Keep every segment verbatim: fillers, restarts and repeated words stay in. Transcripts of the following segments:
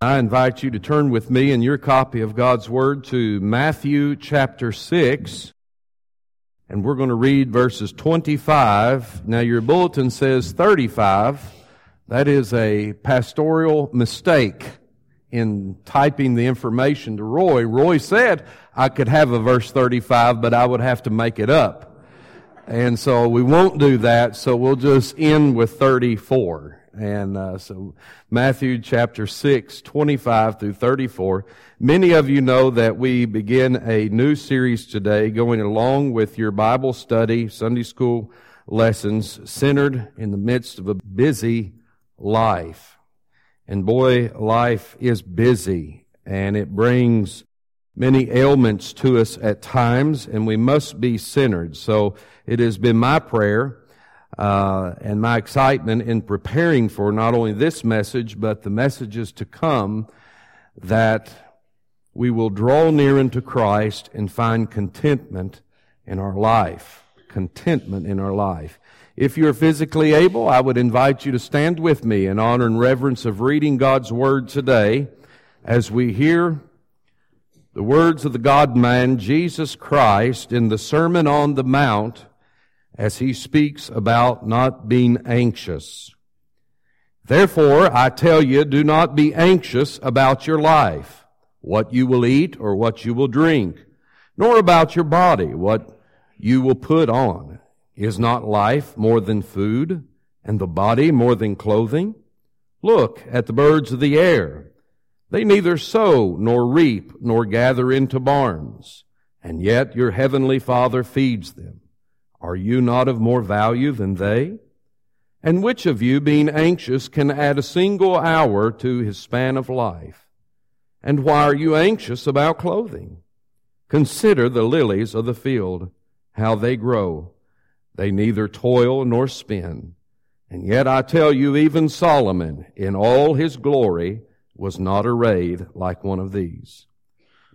I invite you to turn with me in your copy of God's Word to Matthew chapter six, and we're going to read verses twenty-five. Now your bulletin says thirty-five. That is a pastoral mistake in typing the information to Roy. Roy said, I could have a verse thirty-five, but I would have to make it up. And so we won't do that, so we'll just end with thirty-four. And uh, so Matthew chapter six, twenty-five through thirty-four. Many of you know that we begin a new series today going along with your Bible study, Sunday school lessons, centered in the midst of a busy life. And boy, life is busy, and it brings many ailments to us at times, and we must be centered. So it has been my prayer Uh, and my excitement in preparing for not only this message, but the messages to come, that we will draw near unto Christ and find contentment in our life. Contentment in our life. If you're physically able, I would invite you to stand with me in honor and reverence of reading God's Word today as we hear the words of the God-man, Jesus Christ, in the Sermon on the Mount, as he speaks about not being anxious. Therefore, I tell you, do not be anxious about your life, what you will eat or what you will drink, nor about your body, what you will put on. Is not life more than food, and the body more than clothing? Look at the birds of the air. They neither sow nor reap nor gather into barns, and yet your heavenly Father feeds them. Are you not of more value than they? And which of you, being anxious, can add a single hour to his span of life? And why are you anxious about clothing? Consider the lilies of the field, how they grow. They neither toil nor spin. And yet I tell you, even Solomon, in all his glory, was not arrayed like one of these.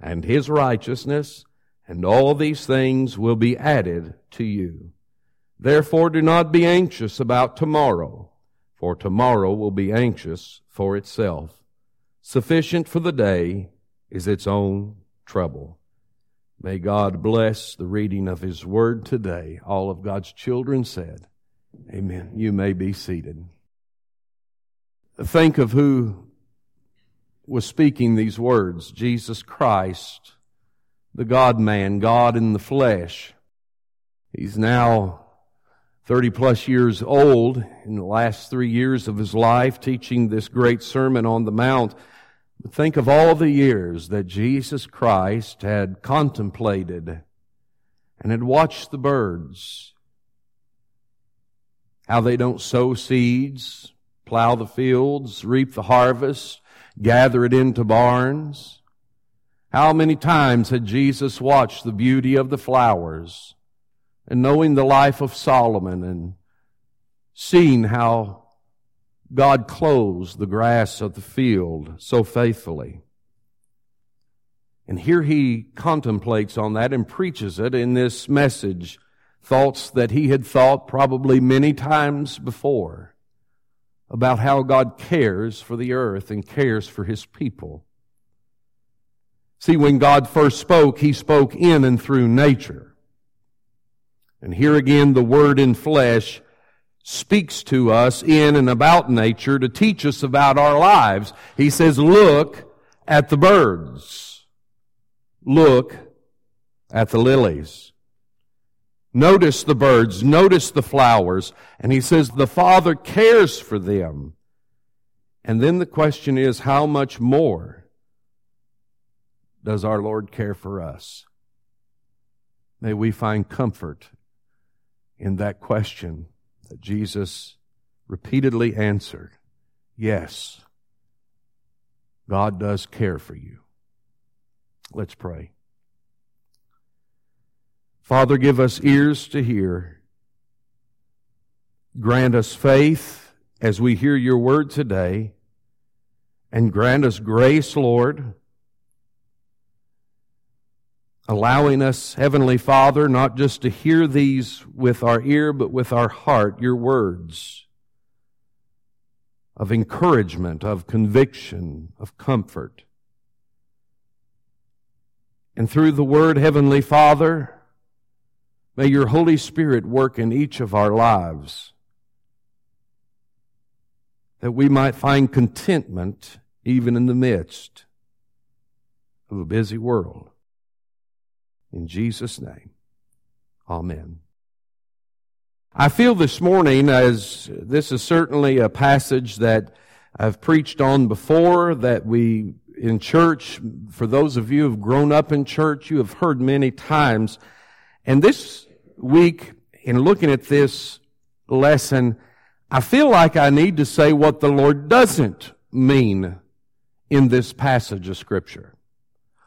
and his righteousness, and all these things will be added to you. Therefore do not be anxious about tomorrow, for tomorrow will be anxious for itself. Sufficient for the day is its own trouble. May God bless the reading of his word today. All of God's children said, amen. You may be seated. Think of who was speaking these words, Jesus Christ, the God-man, God in the flesh. He's now thirty-plus years old, in the last three years of his life, teaching this great Sermon on the Mount. But think of all the years that Jesus Christ had contemplated and had watched the birds, how they don't sow seeds, plow the fields, reap the harvest, gather it into barns. How many times had Jesus watched the beauty of the flowers, and knowing the life of Solomon, and seeing how God clothes the grass of the field so faithfully. And here he contemplates on that and preaches it in this message, thoughts that he had thought probably many times before, about how God cares for the earth and cares for his people. See, when God first spoke, he spoke in and through nature. And here again, the Word in flesh speaks to us in and about nature to teach us about our lives. He says, look at the birds. Look at the lilies. Notice the birds, notice the flowers. And he says the Father cares for them. And then the question is, how much more does our Lord care for us? May we find comfort in that question that Jesus repeatedly answered. Yes, God does care for you. Let's pray. Father, give us ears to hear. Grant us faith as we hear your word today. And grant us grace, Lord, allowing us, Heavenly Father, not just to hear these with our ear, but with our heart, your words of encouragement, of conviction, of comfort. And through the Word, Heavenly Father, may your Holy Spirit work in each of our lives, that we might find contentment even in the midst of a busy world. In Jesus' name, amen. I feel this morning, as this is certainly a passage that I've preached on before, that we in church, for those of you who have grown up in church, you have heard many times. And this week, in looking at this lesson, I feel like I need to say what the Lord doesn't mean in this passage of Scripture.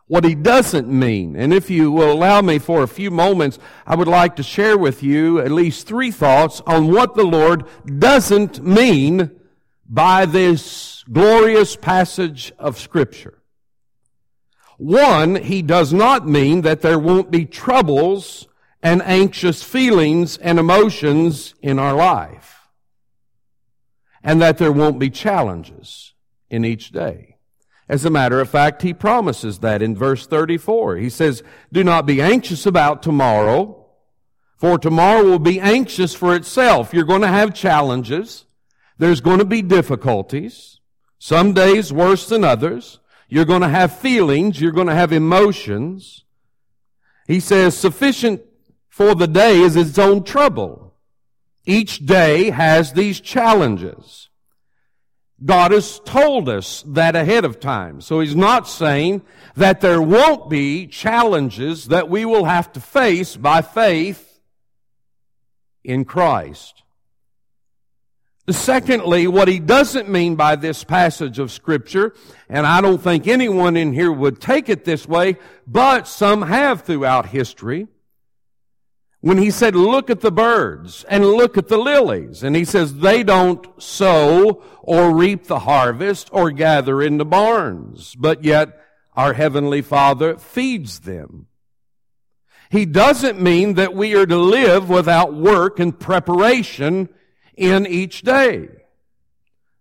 What He doesn't mean. And if you will allow me for a few moments, I would like to share with you at least three thoughts on what the Lord doesn't mean by this glorious passage of Scripture. One, He does not mean that there won't be troubles and anxious feelings and emotions in our life, and that there won't be challenges in each day. As a matter of fact, He promises that in verse thirty-four. He says, "Do not be anxious about tomorrow, for tomorrow will be anxious for itself." You're going to have challenges. There's going to be difficulties. Some days worse than others. You're going to have feelings. You're going to have emotions. He says, "Sufficient for the day is its own trouble." Each day has these challenges. God has told us that ahead of time. So He's not saying that there won't be challenges that we will have to face by faith in Christ. Secondly, what He doesn't mean by this passage of Scripture, and I don't think anyone in here would take it this way, but some have throughout history, when He said, "Look at the birds and look at the lilies." And He says, "They don't sow or reap the harvest or gather in the barns, but yet our Heavenly Father feeds them." He doesn't mean that we are to live without work and preparation in each day.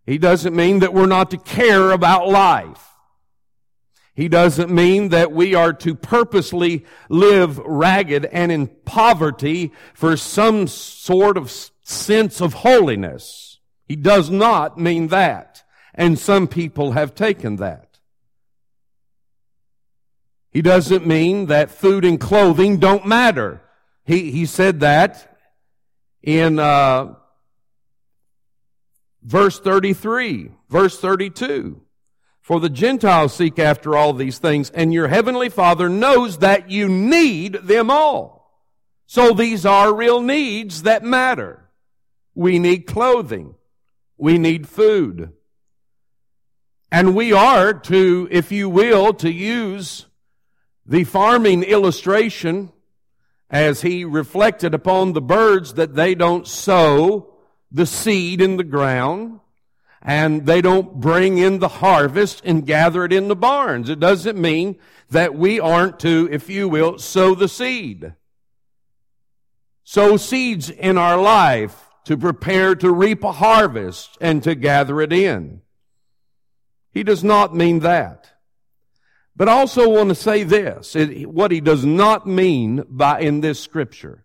He doesn't mean that we're not to care about life. He doesn't mean that we are to purposely live ragged and in poverty for some sort of sense of holiness. He does not mean that. And some people have taken that. He doesn't mean that food and clothing don't matter. He, he said that in uh, verse thirty-three, verse thirty-two. "For the Gentiles seek after all these things, and your Heavenly Father knows that you need them all." So these are real needs that matter. We need clothing. We need food. And we are to, if you will, to use the farming illustration as He reflected upon the birds, that they don't sow the seed in the ground, and they don't bring in the harvest and gather it in the barns. It doesn't mean that we aren't to, if you will, sow the seed. Sow seeds in our life to prepare to reap a harvest and to gather it in. He does not mean that. But I also want to say this, what He does not mean by in this Scripture.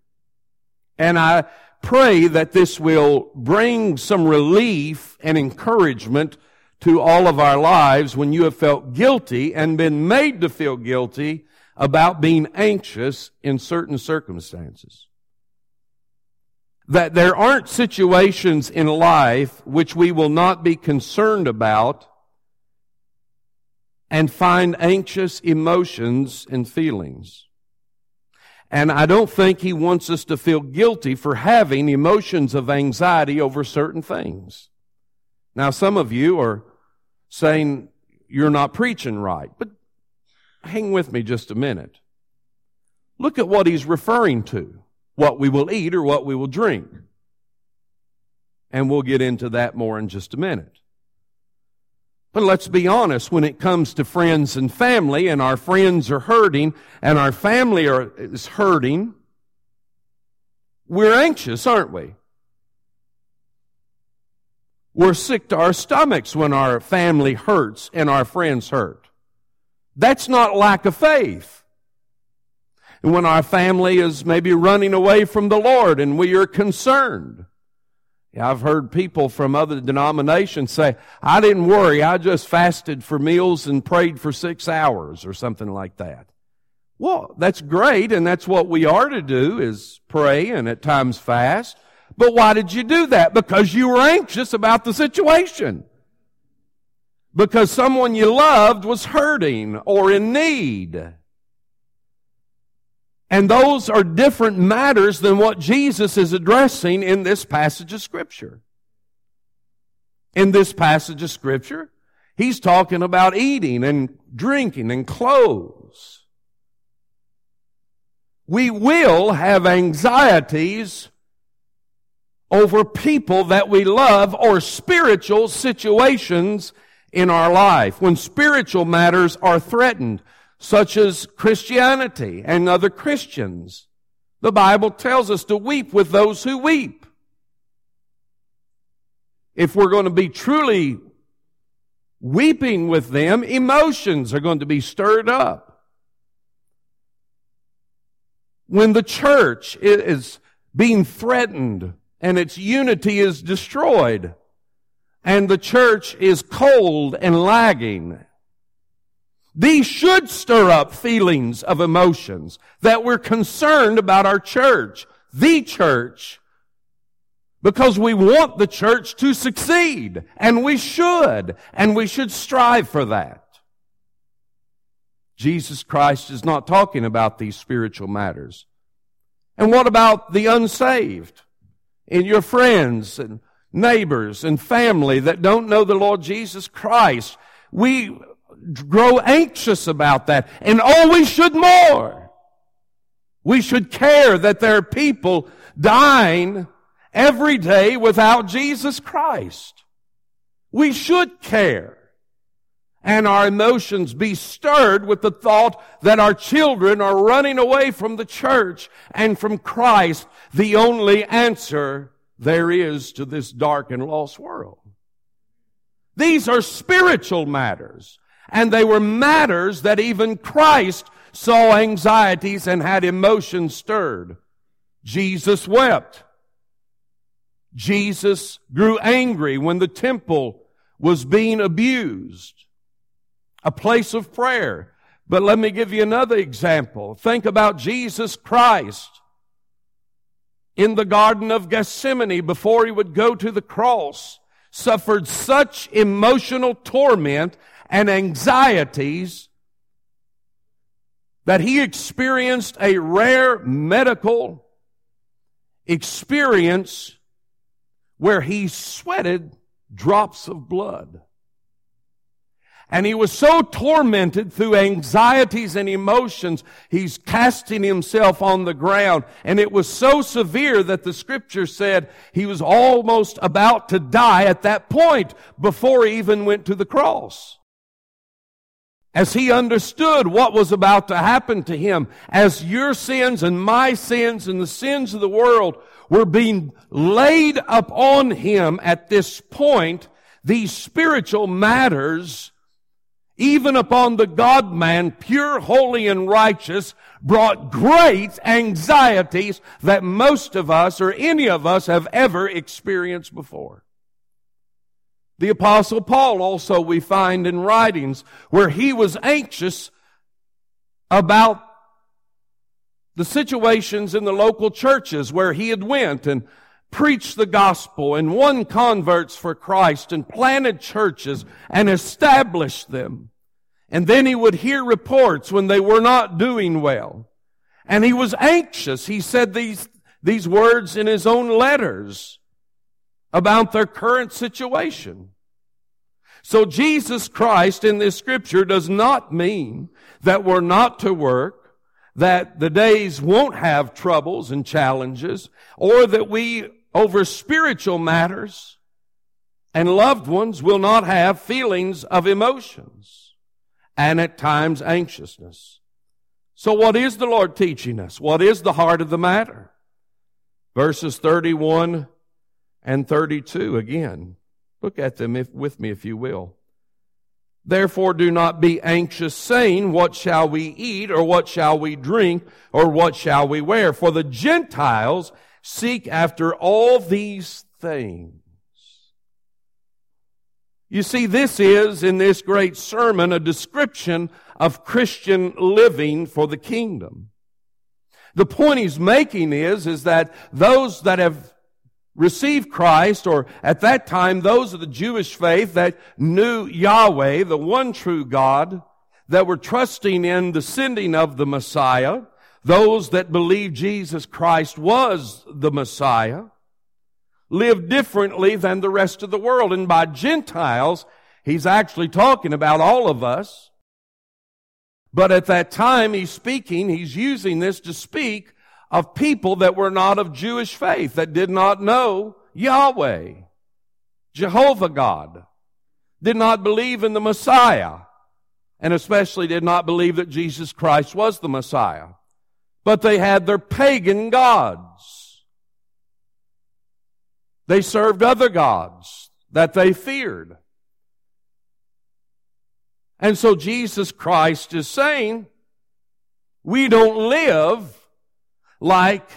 And I pray that this will bring some relief and encouragement to all of our lives when you have felt guilty and been made to feel guilty about being anxious in certain circumstances. That there aren't situations in life which we will not be concerned about and find anxious emotions and feelings. And I don't think He wants us to feel guilty for having emotions of anxiety over certain things. Now, some of you are saying, you're not preaching right. But hang with me just a minute. Look at what he's referring to, what we will eat or what we will drink. And we'll get into that more in just a minute. But let's be honest, when it comes to friends and family, and our friends are hurting, and our family are, is hurting, we're anxious, aren't we? We're sick to our stomachs when our family hurts and our friends hurt. That's not lack of faith. And when our family is maybe running away from the Lord and we are concerned. Yeah, I've heard people from other denominations say, I didn't worry, I just fasted for meals and prayed for six hours or something like that. Well, that's great, and that's what we are to do, is pray and at times fast. But why did you do that? Because you were anxious about the situation. Because someone you loved was hurting or in need. And those are different matters than what Jesus is addressing in this passage of Scripture. In this passage of Scripture, he's talking about eating and drinking and clothes. We will have anxieties over people that we love or spiritual situations in our life. When spiritual matters are threatened, such as Christianity and other Christians, the Bible tells us to weep with those who weep. If we're going to be truly weeping with them, emotions are going to be stirred up. When the church is being threatened and its unity is destroyed and the church is cold and lagging, these should stir up feelings of emotions that we're concerned about our church, the church, because we want the church to succeed, and we should, and we should strive for that. Jesus Christ is not talking about these spiritual matters. And what about the unsaved? And your friends and neighbors and family that don't know the Lord Jesus Christ. We grow anxious about that. And oh, we should more. We should care that there are people dying every day without Jesus Christ. We should care. And our emotions be stirred with the thought that our children are running away from the church and from Christ, the only answer there is to this dark and lost world. These are spiritual matters, and they were matters that even Christ saw anxieties and had emotions stirred. Jesus wept. Jesus grew angry when the temple was being abused. A place of prayer. But let me give you another example. Think about Jesus Christ in the Garden of Gethsemane before he would go to the cross, suffered such emotional torment and anxieties that he experienced a rare medical experience where he sweated drops of blood. And he was so tormented through anxieties and emotions, he's casting himself on the ground. And it was so severe that the Scripture said he was almost about to die at that point before he even went to the cross. As he understood what was about to happen to him, as your sins and my sins and the sins of the world were being laid upon him at this point, these spiritual matters, even upon the God-man, pure, holy, and righteous, brought great anxieties that most of us or any of us have ever experienced before. The Apostle Paul also we find in writings where he was anxious about the situations in the local churches where he had went and preached the gospel and won converts for Christ and planted churches and established them. And then he would hear reports when they were not doing well. And he was anxious. He said these, these words in his own letters about their current situation. So Jesus Christ in this scripture does not mean that we're not to work, that the days won't have troubles and challenges, or that we, over spiritual matters and loved ones, will not have feelings of emotions and at times anxiousness. So what is the Lord teaching us? What is the heart of the matter? Verses thirty-one and thirty-two again. Look at them if, with me, if you will. Therefore do not be anxious, saying, what shall we eat, or what shall we drink, or what shall we wear? For the Gentiles seek after all these things. You see, this is, in this great sermon, a description of Christian living for the kingdom. The point he's making is, is that those that have received Christ, or at that time, those of the Jewish faith that knew Yahweh, the one true God, that were trusting in the sending of the Messiah, those that believed Jesus Christ was the Messiah, lived differently than the rest of the world. And by Gentiles, he's actually talking about all of us. But at that time, he's speaking, he's using this to speak of people that were not of Jewish faith, that did not know Yahweh, Jehovah God, did not believe in the Messiah, and especially did not believe that Jesus Christ was the Messiah. But they had their pagan gods. They served other gods that they feared. And so Jesus Christ is saying, we don't live like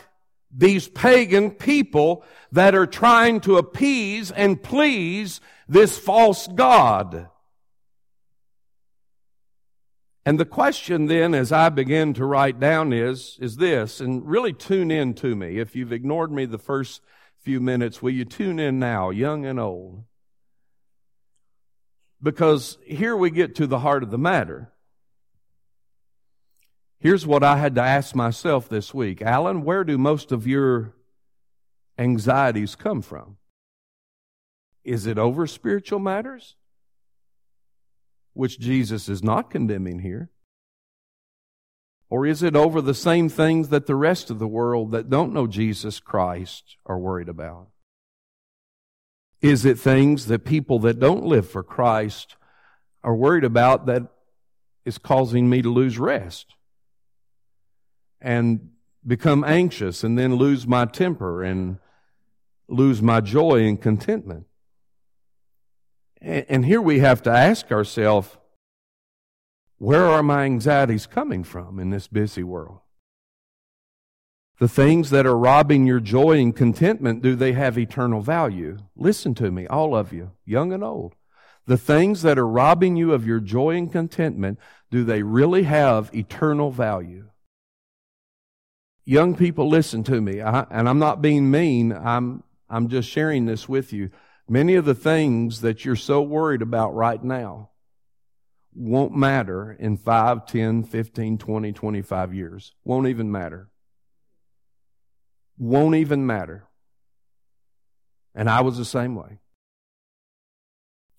these pagan people that are trying to appease and please this false god. And the question then, as I begin to write down, is, is this, and really tune in to me. If you've ignored me the first few minutes, will you tune in now, young and old? Because here we get to the heart of the matter. Here's what I had to ask myself this week. Alan, where do most of your anxieties come from? Is it over spiritual matters, which Jesus is not condemning here? Or is it over the same things that the rest of the world that don't know Jesus Christ are worried about? Is it things that people that don't live for Christ are worried about that is causing me to lose rest and become anxious and then lose my temper and lose my joy and contentment? And here we have to ask ourselves, where are my anxieties coming from in this busy world? The things that are robbing your joy and contentment, do they have eternal value? Listen to me, all of you, young and old. The things that are robbing you of your joy and contentment, do they really have eternal value? Young people, listen to me, I, and I'm not being mean, I'm, I'm just sharing this with you. Many of the things that you're so worried about right now won't matter in five, ten, fifteen, twenty, twenty-five years. Won't even matter. Won't even matter. And I was the same way.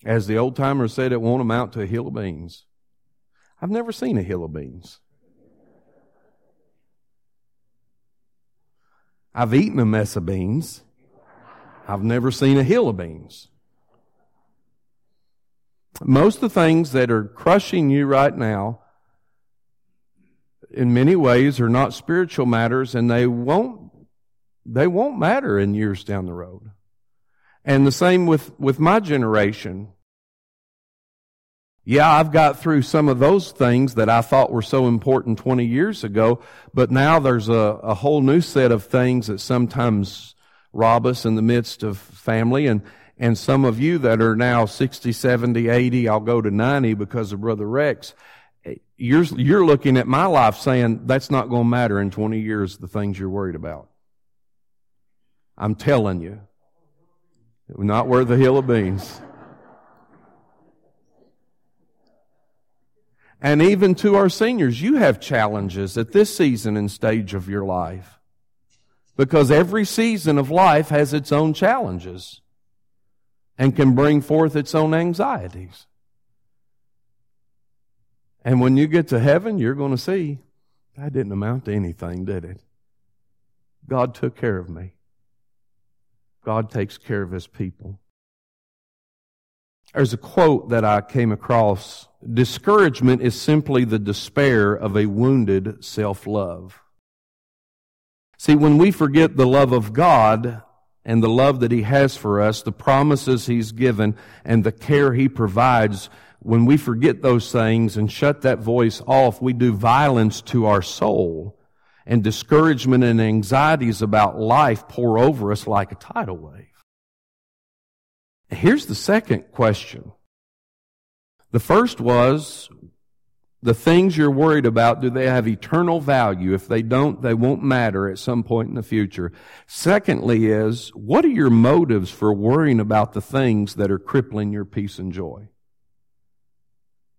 As the old timer said, it won't amount to a hill of beans. I've never seen a hill of beans. I've eaten a mess of beans. I've never seen a hill of beans. Most of the things that are crushing you right now in many ways are not spiritual matters, and they won't They won't matter in years down the road. And the same with, with my generation. Yeah, I've got through some of those things that I thought were so important twenty years ago, but now there's a, a whole new set of things that sometimes rob us in the midst of family. And, and some of you that are now sixty, seventy, eighty, I'll go to ninety because of Brother Rex, you're, you're looking at my life saying that's not going to matter in twenty years, the things you're worried about. I'm telling you, it was not worth a hill of beans. And even to our seniors, you have challenges at this season and stage of your life, because every season of life has its own challenges and can bring forth its own anxieties. And when you get to heaven, you're going to see, that didn't amount to anything, did it? God took care of me. God takes care of His people. There's a quote that I came across. Discouragement is simply the despair of a wounded self-love. See, when we forget the love of God and the love that He has for us, the promises He's given, and the care He provides, when we forget those things and shut that voice off, we do violence to our soul, and discouragement and anxieties about life pour over us like a tidal wave. Here's the second question. The first was, the things you're worried about, do they have eternal value? If they don't, they won't matter at some point in the future. Secondly is, what are your motives for worrying about the things that are crippling your peace and joy?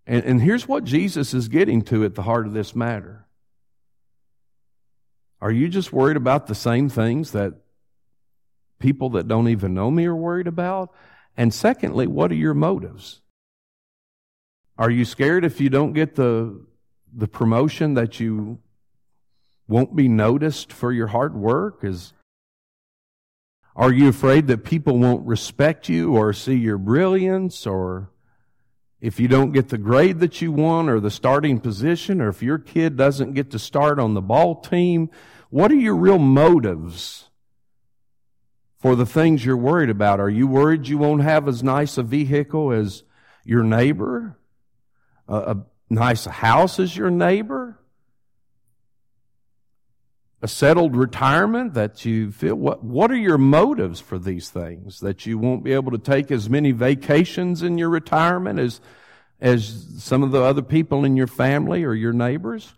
And, and here's what Jesus is getting to at the heart of this matter. Are you just worried about the same things that people that don't even know me are worried about? And secondly, what are your motives? Are you scared if you don't get the the promotion that you won't be noticed for your hard work? Is, are you afraid that people won't respect you or see your brilliance? Or if you don't get the grade that you want or the starting position, or if your kid doesn't get to start on the ball team? What are your real motives for the things you're worried about? Are you worried you won't have as nice a vehicle as your neighbor? A nice house as your neighbor? A settled retirement that you feel? What, what are your motives for these things? That you won't be able to take as many vacations in your retirement as, as some of the other people in your family or your neighbors?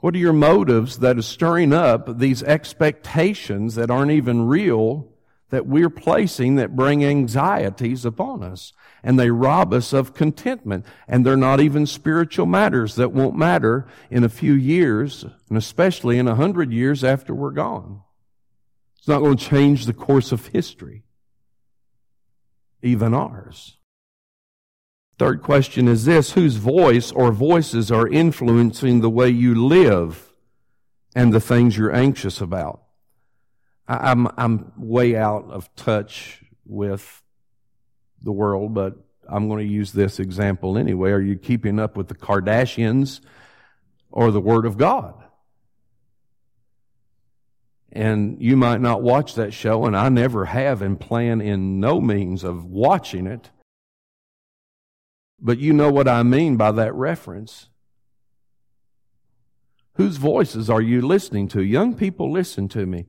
What are your motives that are stirring up these expectations that aren't even real, that we're placing, that bring anxieties upon us, and they rob us of contentment? And they're not even spiritual matters that won't matter in a few years, and especially in a hundred years after we're gone. It's not going to change the course of history, even ours. Third question is this: whose voice or voices are influencing the way you live and the things you're anxious about? I'm I'm way out of touch with the world, but I'm going to use this example anyway. Are you keeping up with the Kardashians or the Word of God? And you might not watch that show, and I never have and plan in no means of watching it. But you know what I mean by that reference. Whose voices are you listening to? Young people, listen to me.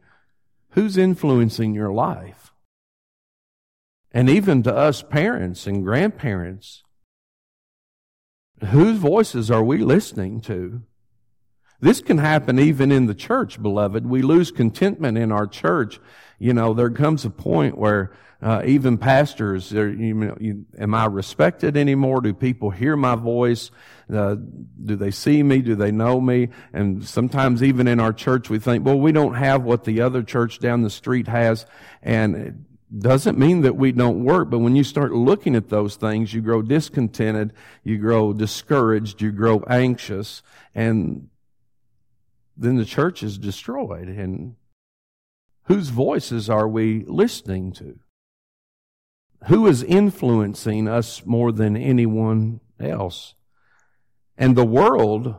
Who's influencing your life? And even to us parents and grandparents, whose voices are we listening to? This can happen even in the church, beloved. We lose contentment in our church. You know, there comes a point where uh, even pastors, you know, you, am I respected anymore? Do people hear my voice? Uh, do they see me? Do they know me? And sometimes even in our church we think, well, we don't have what the other church down the street has. And it doesn't mean that we don't work, but when you start looking at those things, you grow discontented, you grow discouraged, you grow anxious, and then the church is destroyed. And whose voices are we listening to? Who is influencing us more than anyone else? And the world,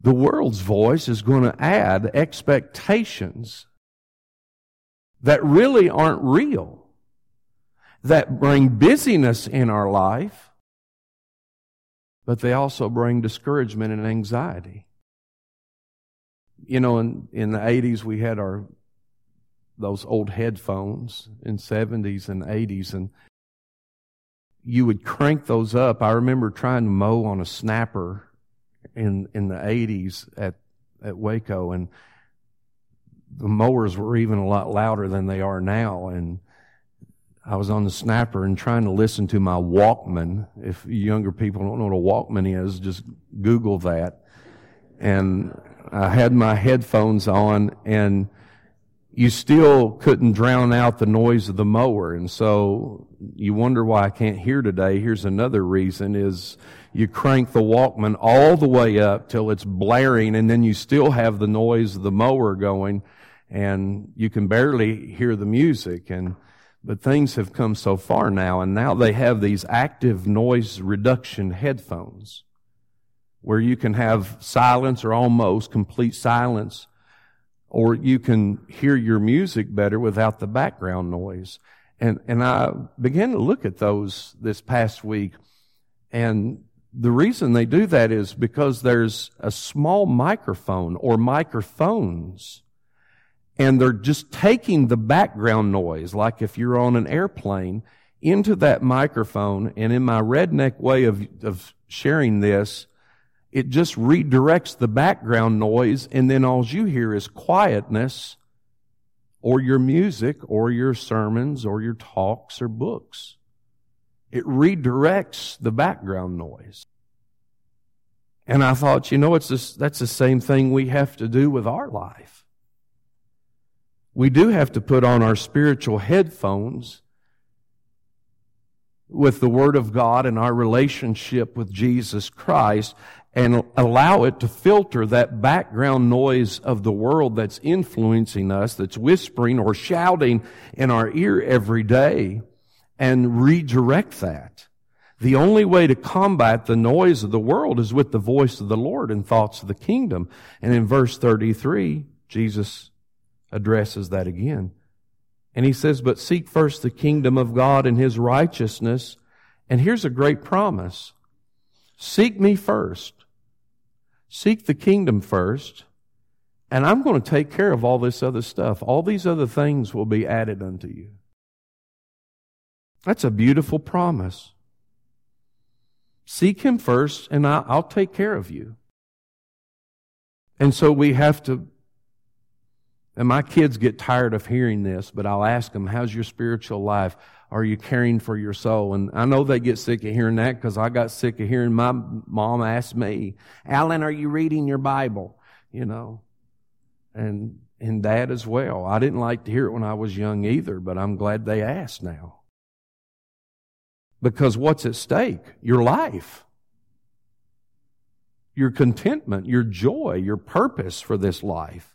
the world's voice is going to add expectations that really aren't real, that bring busyness in our life, but they also bring discouragement and anxiety. You know, in, in the eighties, we had our those old headphones in seventies and eighties, and you would crank those up. I remember trying to mow on a snapper in in the eighties at at Waco, and the mowers were even a lot louder than they are now. And I was on the snapper and trying to listen to my Walkman. If younger people don't know what a Walkman is, just Google that. And I had my headphones on, and you still couldn't drown out the noise of the mower. And so you wonder why I can't hear today. Here's another reason is you crank the Walkman all the way up till it's blaring, and then you still have the noise of the mower going, and you can barely hear the music. And but things have come so far now, and now they have these active noise reduction headphones where you can have silence or almost complete silence, or you can hear your music better without the background noise. And and I began to look at those this past week, and the reason they do that is because there's a small microphone or microphones, and they're just taking the background noise, like if you're on an airplane, into that microphone. And in my redneck way of, of sharing this, it just redirects the background noise, and then all you hear is quietness or your music or your sermons or your talks or books. It redirects the background noise. And I thought, you know, it's this, that's the same thing we have to do with our life. We do have to put on our spiritual headphones with the Word of God and our relationship with Jesus Christ, and allow it to filter that background noise of the world that's influencing us, that's whispering or shouting in our ear every day, and redirect that. The only way to combat the noise of the world is with the voice of the Lord and thoughts of the kingdom. And in verse thirty-three, Jesus addresses that again. And he says, but seek first the kingdom of God and his righteousness. And here's a great promise. Seek me first. Seek the kingdom first. And I'm going to take care of all this other stuff. All these other things will be added unto you. That's a beautiful promise. Seek him first, and I'll take care of you. And so we have to. And my kids get tired of hearing this, but I'll ask them, how's your spiritual life? Are you caring for your soul? And I know they get sick of hearing that, because I got sick of hearing my mom ask me, Alan, are you reading your Bible? You know, and, and Dad as well. I didn't like to hear it when I was young either, but I'm glad they asked now. Because what's at stake? Your life, your contentment, your joy, your purpose for this life.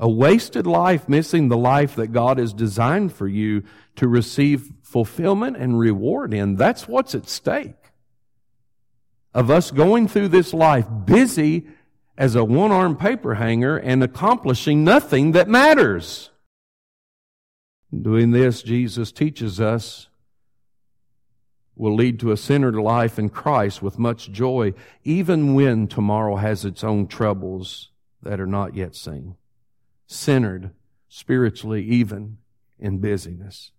A wasted life, missing the life that God has designed for you to receive fulfillment and reward in. That's what's at stake. Of us going through this life busy as a one-armed paper hanger and accomplishing nothing that matters. Doing this, Jesus teaches us, will lead to a centered life in Christ with much joy, even when tomorrow has its own troubles that are not yet seen. Centered spiritually, even in busyness.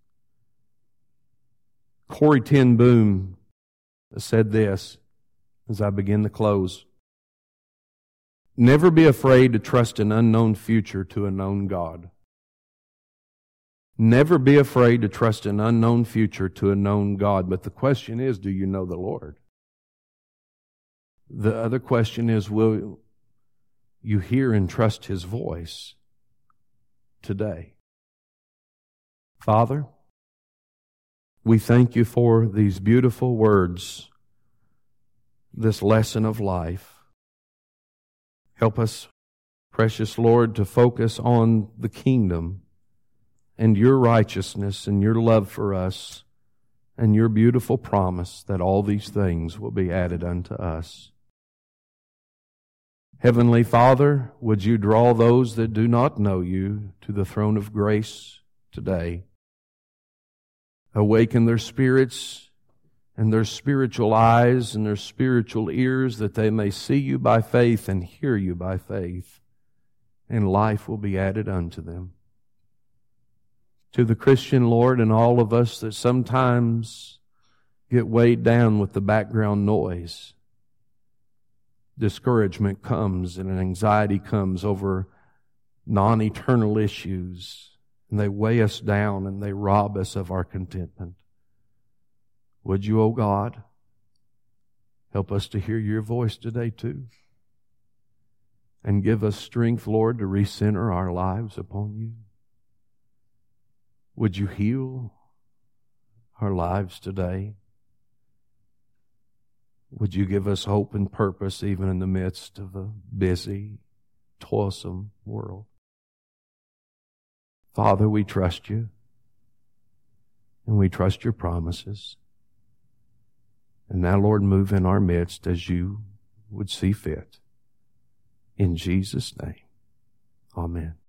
Corrie Ten Boom said this as I begin to close. Never be afraid to trust an unknown future to a known God. Never be afraid to trust an unknown future to a known God. But the question is, do you know the Lord? The other question is, will you hear and trust His voice today? Father, we thank you for these beautiful words, this lesson of life. Help us, precious Lord, to focus on the kingdom and your righteousness and your love for us and your beautiful promise that all these things will be added unto us. Heavenly Father, would you draw those that do not know you to the throne of grace today? Awaken their spirits and their spiritual eyes and their spiritual ears, that they may see you by faith and hear you by faith, and life will be added unto them. To the Christian, Lord, and all of us that sometimes get weighed down with the background noise, discouragement comes and an anxiety comes over non-eternal issues, and they weigh us down and they rob us of our contentment. Would you, O God, help us to hear your voice today too, and give us strength, Lord, to recenter our lives upon you. Would you heal our lives today? Would you give us hope and purpose even in the midst of a busy, toilsome world? Father, we trust you, and we trust your promises. And now, Lord, move in our midst as you would see fit. In Jesus' name, amen.